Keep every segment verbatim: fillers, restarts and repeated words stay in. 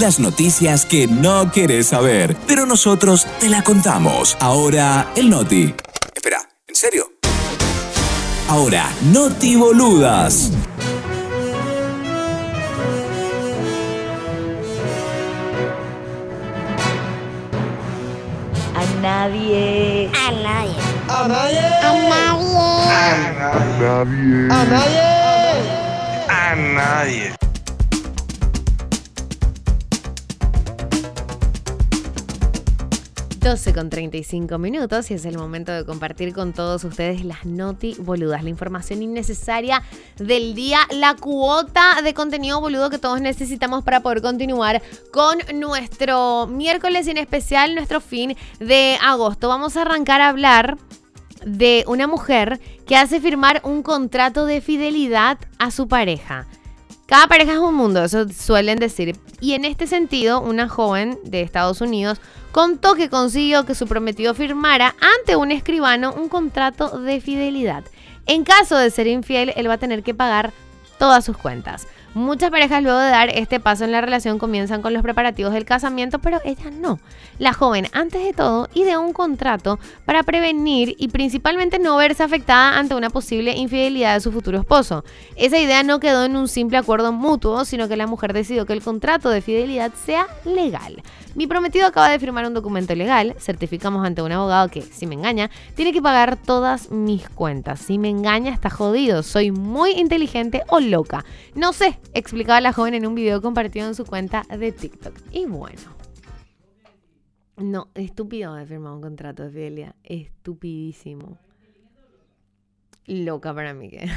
las noticias que no querés saber, pero nosotros te la contamos. Ahora, el Noti. Espera, ¿en serio? Ahora, Notiboludas. A nadie. A nadie. A nadie. A nadie. A nadie. A nadie. A nadie. doce con treinta y cinco minutos y es el momento de compartir con todos ustedes las Notiboludas, la información innecesaria del día, la cuota de contenido boludo que todos necesitamos para poder continuar con nuestro miércoles y en especial nuestro fin de agosto. Vamos a arrancar a hablar de una mujer que hace firmar un contrato de fidelidad a su pareja. Cada pareja es un mundo, eso suelen decir. Y en este sentido, una joven de Estados Unidos contó que consiguió que su prometido firmara ante un escribano un contrato de fidelidad. En caso de ser infiel, él va a tener que pagar todas sus cuentas. Muchas parejas luego de dar este paso en la relación comienzan con los preparativos del casamiento, pero ella no. La joven, antes de todo, ideó un contrato para prevenir y principalmente no verse afectada ante una posible infidelidad de su futuro esposo. Esa idea no quedó en un simple acuerdo mutuo, sino que la mujer decidió que el contrato de fidelidad sea legal. Mi prometido acaba de firmar un documento legal, certificamos ante un abogado que, si me engaña, tiene que pagar todas mis cuentas. Si me engaña, está jodido, soy muy inteligente o loca. No sé, explicaba la joven en un video compartido en su cuenta de TikTok. Y bueno, no, estúpido de firmar un contrato de fidelidad, estupidísimo. Loca para mí que...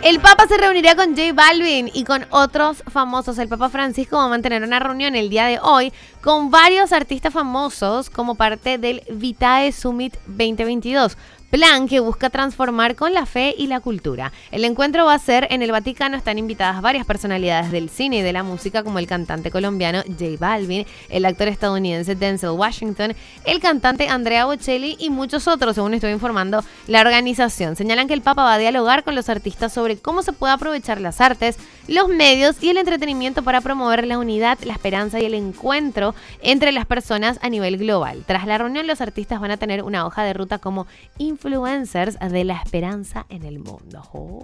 El Papa se reunirá con J Balvin y con otros famosos. El Papa Francisco va a mantener una reunión el día de hoy con varios artistas famosos como parte del Vitae Summit veinte veintidós, plan que busca transformar con la fe y la cultura. El encuentro va a ser en el Vaticano. Están invitadas varias personalidades del cine y de la música como el cantante colombiano J Balvin, el actor estadounidense Denzel Washington, el cantante Andrea Bocelli y muchos otros, según estuvo informando la organización. Señalan que el Papa va a dialogar con los artistas sobre cómo se puede aprovechar las artes, los medios y el entretenimiento para promover la unidad, la esperanza y el encuentro entre las personas a nivel global. Tras la reunión, los artistas van a tener una hoja de ruta como influencers de la esperanza en el mundo. Oh.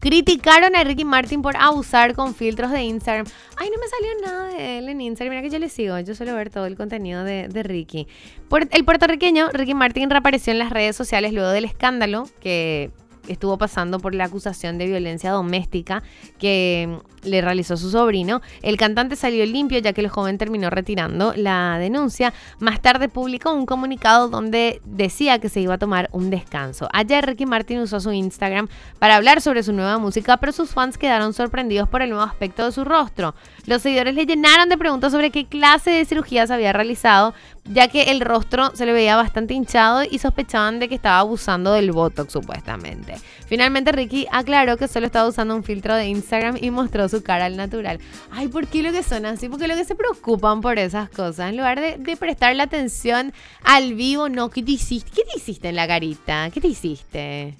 Criticaron a Ricky Martin por abusar con filtros de Instagram. Ay, no me salió nada de él en Instagram. Mira que yo le sigo. Yo suelo ver todo el contenido de, de Ricky. Por, el puertorriqueño Ricky Martin reapareció en las redes sociales luego del escándalo que estuvo pasando por la acusación de violencia doméstica que le realizó su sobrino. El cantante salió limpio ya que el joven terminó retirando la denuncia. Más tarde publicó un comunicado donde decía que se iba a tomar un descanso. Ayer Ricky Martin usó su Instagram para hablar sobre su nueva música, pero sus fans quedaron sorprendidos por el nuevo aspecto de su rostro. Los seguidores le llenaron de preguntas sobre qué clase de cirugías había realizado, ya que el rostro se le veía bastante hinchado y sospechaban de que estaba abusando del botox supuestamente. Finalmente Ricky aclaró que solo estaba usando un filtro de Instagram y mostró su cara al natural. Ay, ¿por qué lo que son así? Porque lo que se preocupan por esas cosas en lugar de, de prestarle atención al vivo. No, ¿qué te hiciste? ¿Qué te hiciste en la carita? ¿Qué te hiciste?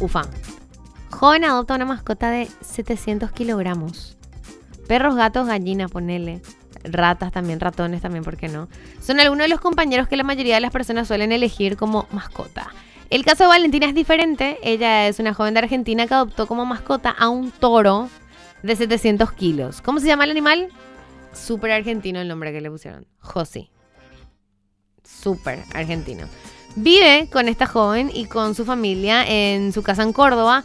Ufa. Joven adopta una mascota de setecientos kilogramos. Perros, gatos, gallinas, ponele. Ratas también, ratones también, ¿por qué no? Son algunos de los compañeros que la mayoría de las personas suelen elegir como mascota. El caso de Valentina es diferente. Ella es una joven de Argentina que adoptó como mascota a un toro de setecientos kilos. ¿Cómo se llama el animal? Súper argentino el nombre que le pusieron. Josie. Súper argentino. Vive con esta joven y con su familia en su casa en Córdoba.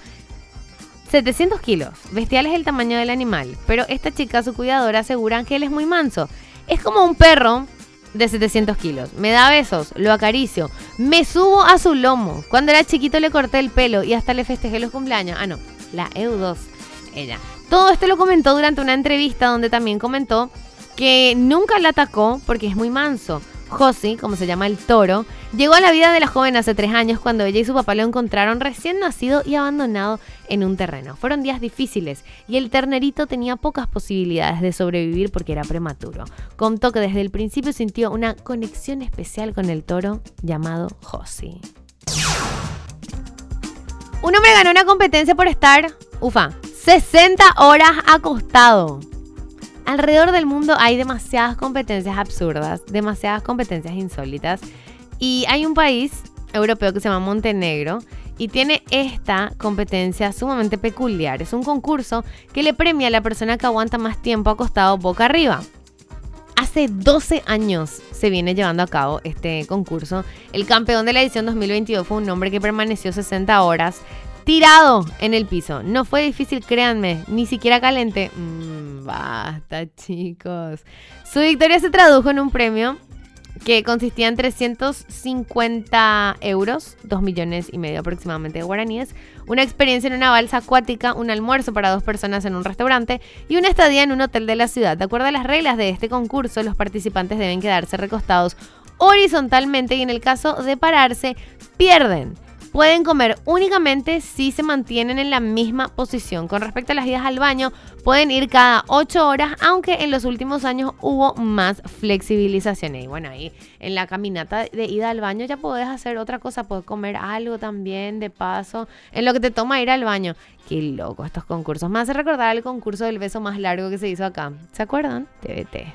setecientos kilos, bestial es el tamaño del animal, pero esta chica, su cuidadora, aseguran que él es muy manso. Es como un perro de setecientos kilos, me da besos, lo acaricio, me subo a su lomo. Cuando era chiquito le corté el pelo y hasta le festejé los cumpleaños. Ah no, la E U dos, ella. Todo esto lo comentó durante una entrevista donde también comentó que nunca la atacó porque es muy manso. Josie, como se llama el toro, llegó a la vida de la joven hace tres años cuando ella y su papá lo encontraron recién nacido y abandonado en un terreno. Fueron días difíciles y el ternerito tenía pocas posibilidades de sobrevivir porque era prematuro. Contó que desde el principio sintió una conexión especial con el toro llamado Josie. Un hombre ganó una competencia por estar, ufa, sesenta horas acostado. Alrededor del mundo hay demasiadas competencias absurdas, demasiadas competencias insólitas. Y hay un país europeo que se llama Montenegro y tiene esta competencia sumamente peculiar. Es un concurso que le premia a la persona que aguanta más tiempo acostado boca arriba. Hace doce años se viene llevando a cabo este concurso. El campeón de la edición dos mil veintidós fue un hombre que permaneció sesenta horas tirado en el piso. No fue difícil, créanme, ni siquiera caliente. Mm, basta, chicos. Su victoria se tradujo en un premio que consistía en trescientos cincuenta euros, dos millones y medio aproximadamente de guaraníes, una experiencia en una balsa acuática, un almuerzo para dos personas en un restaurante y una estadía en un hotel de la ciudad. De acuerdo a las reglas de este concurso, los participantes deben quedarse recostados horizontalmente y en el caso de pararse, pierden. Pueden comer únicamente si se mantienen en la misma posición. Con respecto a las idas al baño, pueden ir cada ocho horas, aunque en los últimos años hubo más flexibilizaciones. Y bueno, ahí en la caminata de ida al baño ya podés hacer otra cosa, podés comer algo también de paso, en lo que te toma ir al baño. Qué loco estos concursos. Me hace recordar el concurso del beso más largo que se hizo acá. ¿Se acuerdan? T V T.